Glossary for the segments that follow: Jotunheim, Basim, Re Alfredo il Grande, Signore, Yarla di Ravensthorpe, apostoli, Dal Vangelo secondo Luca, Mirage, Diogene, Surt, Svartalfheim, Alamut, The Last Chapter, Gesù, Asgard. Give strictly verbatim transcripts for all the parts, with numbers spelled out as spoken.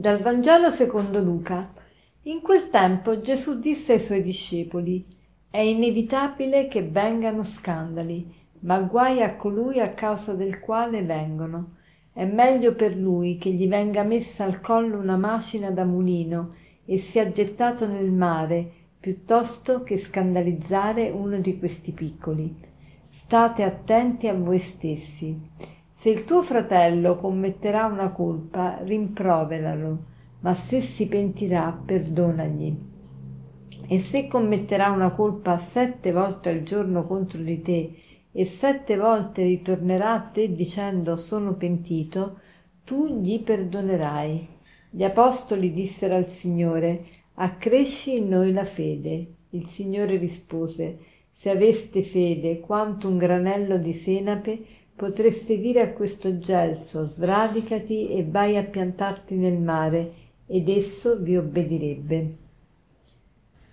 Dal Vangelo secondo Luca. In quel tempo Gesù disse ai suoi discepoli: «È inevitabile che vengano scandali, ma guai a colui a causa del quale vengono. È meglio per lui che gli venga messa al collo una macina da mulino e sia gettato nel mare, piuttosto che scandalizzare uno di questi piccoli. State attenti a voi stessi. Se il tuo fratello commetterà una colpa, rimproveralo, ma se si pentirà, perdonagli. E se commetterà una colpa sette volte al giorno contro di te e sette volte ritornerà a te dicendo sono pentito, tu gli perdonerai». Gli apostoli dissero al Signore: «Accresci in noi la fede». Il Signore rispose: «Se aveste fede quanto un granello di senape, potreste dire a questo gelso: sradicati e vai a piantarti nel mare, ed esso vi obbedirebbe».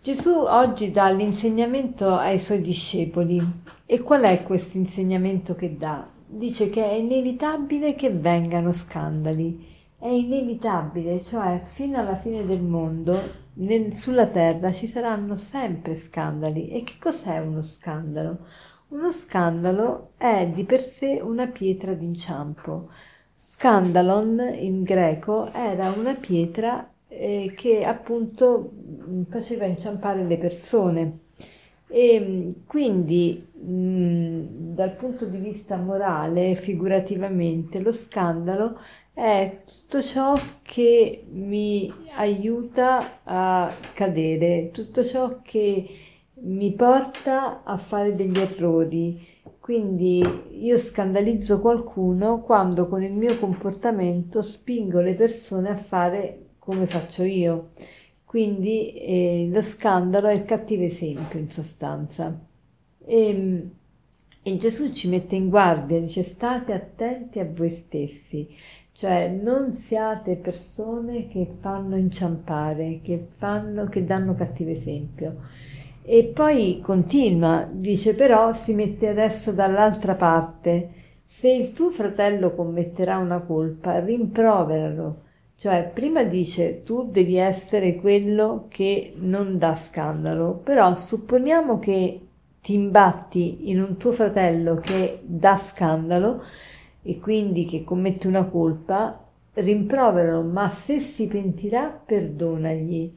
Gesù oggi dà l'insegnamento ai suoi discepoli. E qual è questo insegnamento che dà? Dice che è inevitabile che vengano scandali. È inevitabile, cioè fino alla fine del mondo, nel, sulla terra ci saranno sempre scandali. E che cos'è uno scandalo? Uno scandalo è di per sé una pietra d'inciampo. Scandalon in greco era una pietra eh, che appunto faceva inciampare le persone, e quindi mh, dal punto di vista morale, figurativamente, lo scandalo è tutto ciò che mi aiuta a cadere, tutto ciò che mi porta a fare degli errori. Quindi io scandalizzo qualcuno quando con il mio comportamento spingo le persone a fare come faccio io. Quindi eh, lo scandalo è il cattivo esempio, in sostanza. E, e Gesù ci mette in guardia, dice: state attenti a voi stessi, cioè non siate persone che fanno inciampare, che fanno, che danno cattivo esempio. E poi continua, dice: però si mette adesso dall'altra parte. Se il tuo fratello commetterà una colpa, rimproveralo. Cioè prima dice tu devi essere quello che non dà scandalo, però supponiamo che ti imbatti in un tuo fratello che dà scandalo e quindi che commette una colpa, rimproveralo, ma se si pentirà, perdonagli.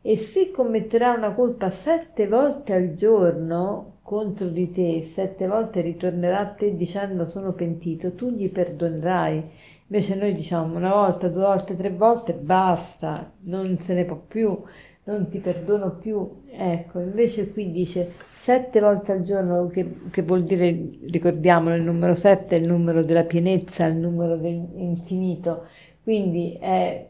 E se commetterà una colpa sette volte al giorno contro di te, sette volte ritornerà a te dicendo sono pentito, tu gli perdonerai. Invece noi diciamo una volta, due volte, tre volte, basta, non se ne può più, non ti perdono più. Ecco, invece qui dice sette volte al giorno, che, che vuol dire, ricordiamolo, il numero sette è il numero della pienezza, il numero dell'infinito, quindi è...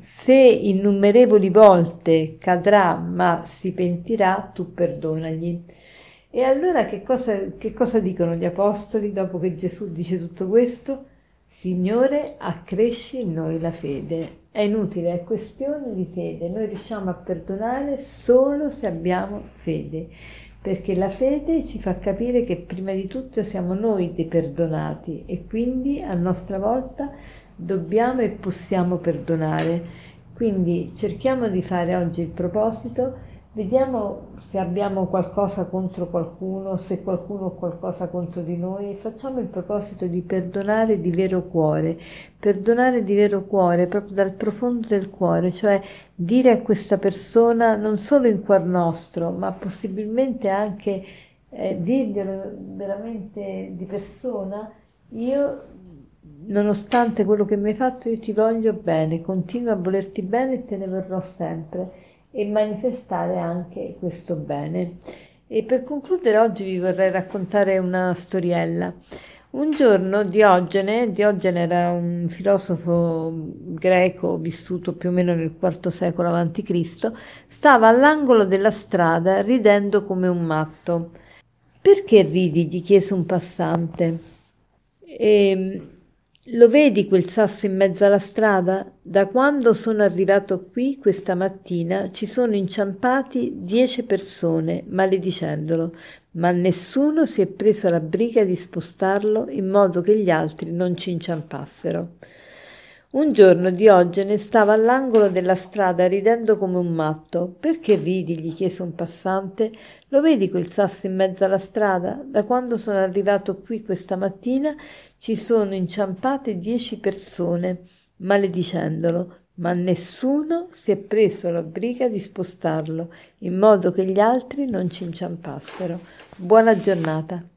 Se innumerevoli volte cadrà ma si pentirà, tu perdonagli. E allora che cosa, che cosa dicono gli apostoli dopo che Gesù dice tutto questo? Signore, accresci in noi la fede. È inutile, è questione di fede. Noi riusciamo a perdonare solo se abbiamo fede, perché la fede ci fa capire che prima di tutto siamo noi dei perdonati e quindi a nostra volta dobbiamo e possiamo perdonare. Quindi cerchiamo di fare oggi il proposito, vediamo se abbiamo qualcosa contro qualcuno, se qualcuno ha qualcosa contro di noi, e facciamo il proposito di perdonare di vero cuore, perdonare di vero cuore, proprio dal profondo del cuore, cioè dire a questa persona non solo in cuor nostro, ma possibilmente anche eh, dirglielo veramente di persona: io, nonostante quello che mi hai fatto, io ti voglio bene, continuo a volerti bene e te ne vorrò sempre, e manifestare anche questo bene. E per concludere oggi vi vorrei raccontare una storiella. Un giorno Diogene, Diogene era un filosofo greco vissuto più o meno nel quarto secolo avanti Cristo, stava all'angolo della strada ridendo come un matto. «Perché ridi?» gli chiese un passante. E... «Lo vedi quel sasso in mezzo alla strada? Da quando sono arrivato qui questa mattina ci sono inciampati dieci persone maledicendolo, ma nessuno si è preso la briga di spostarlo in modo che gli altri non ci inciampassero». Un giorno Diogene stava all'angolo della strada ridendo come un matto. «Perché ridi?» gli chiese un passante. «Lo vedi quel sasso in mezzo alla strada? Da quando sono arrivato qui questa mattina ci sono inciampate dieci persone, maledicendolo, ma nessuno si è preso la briga di spostarlo, in modo che gli altri non ci inciampassero. Buona giornata!»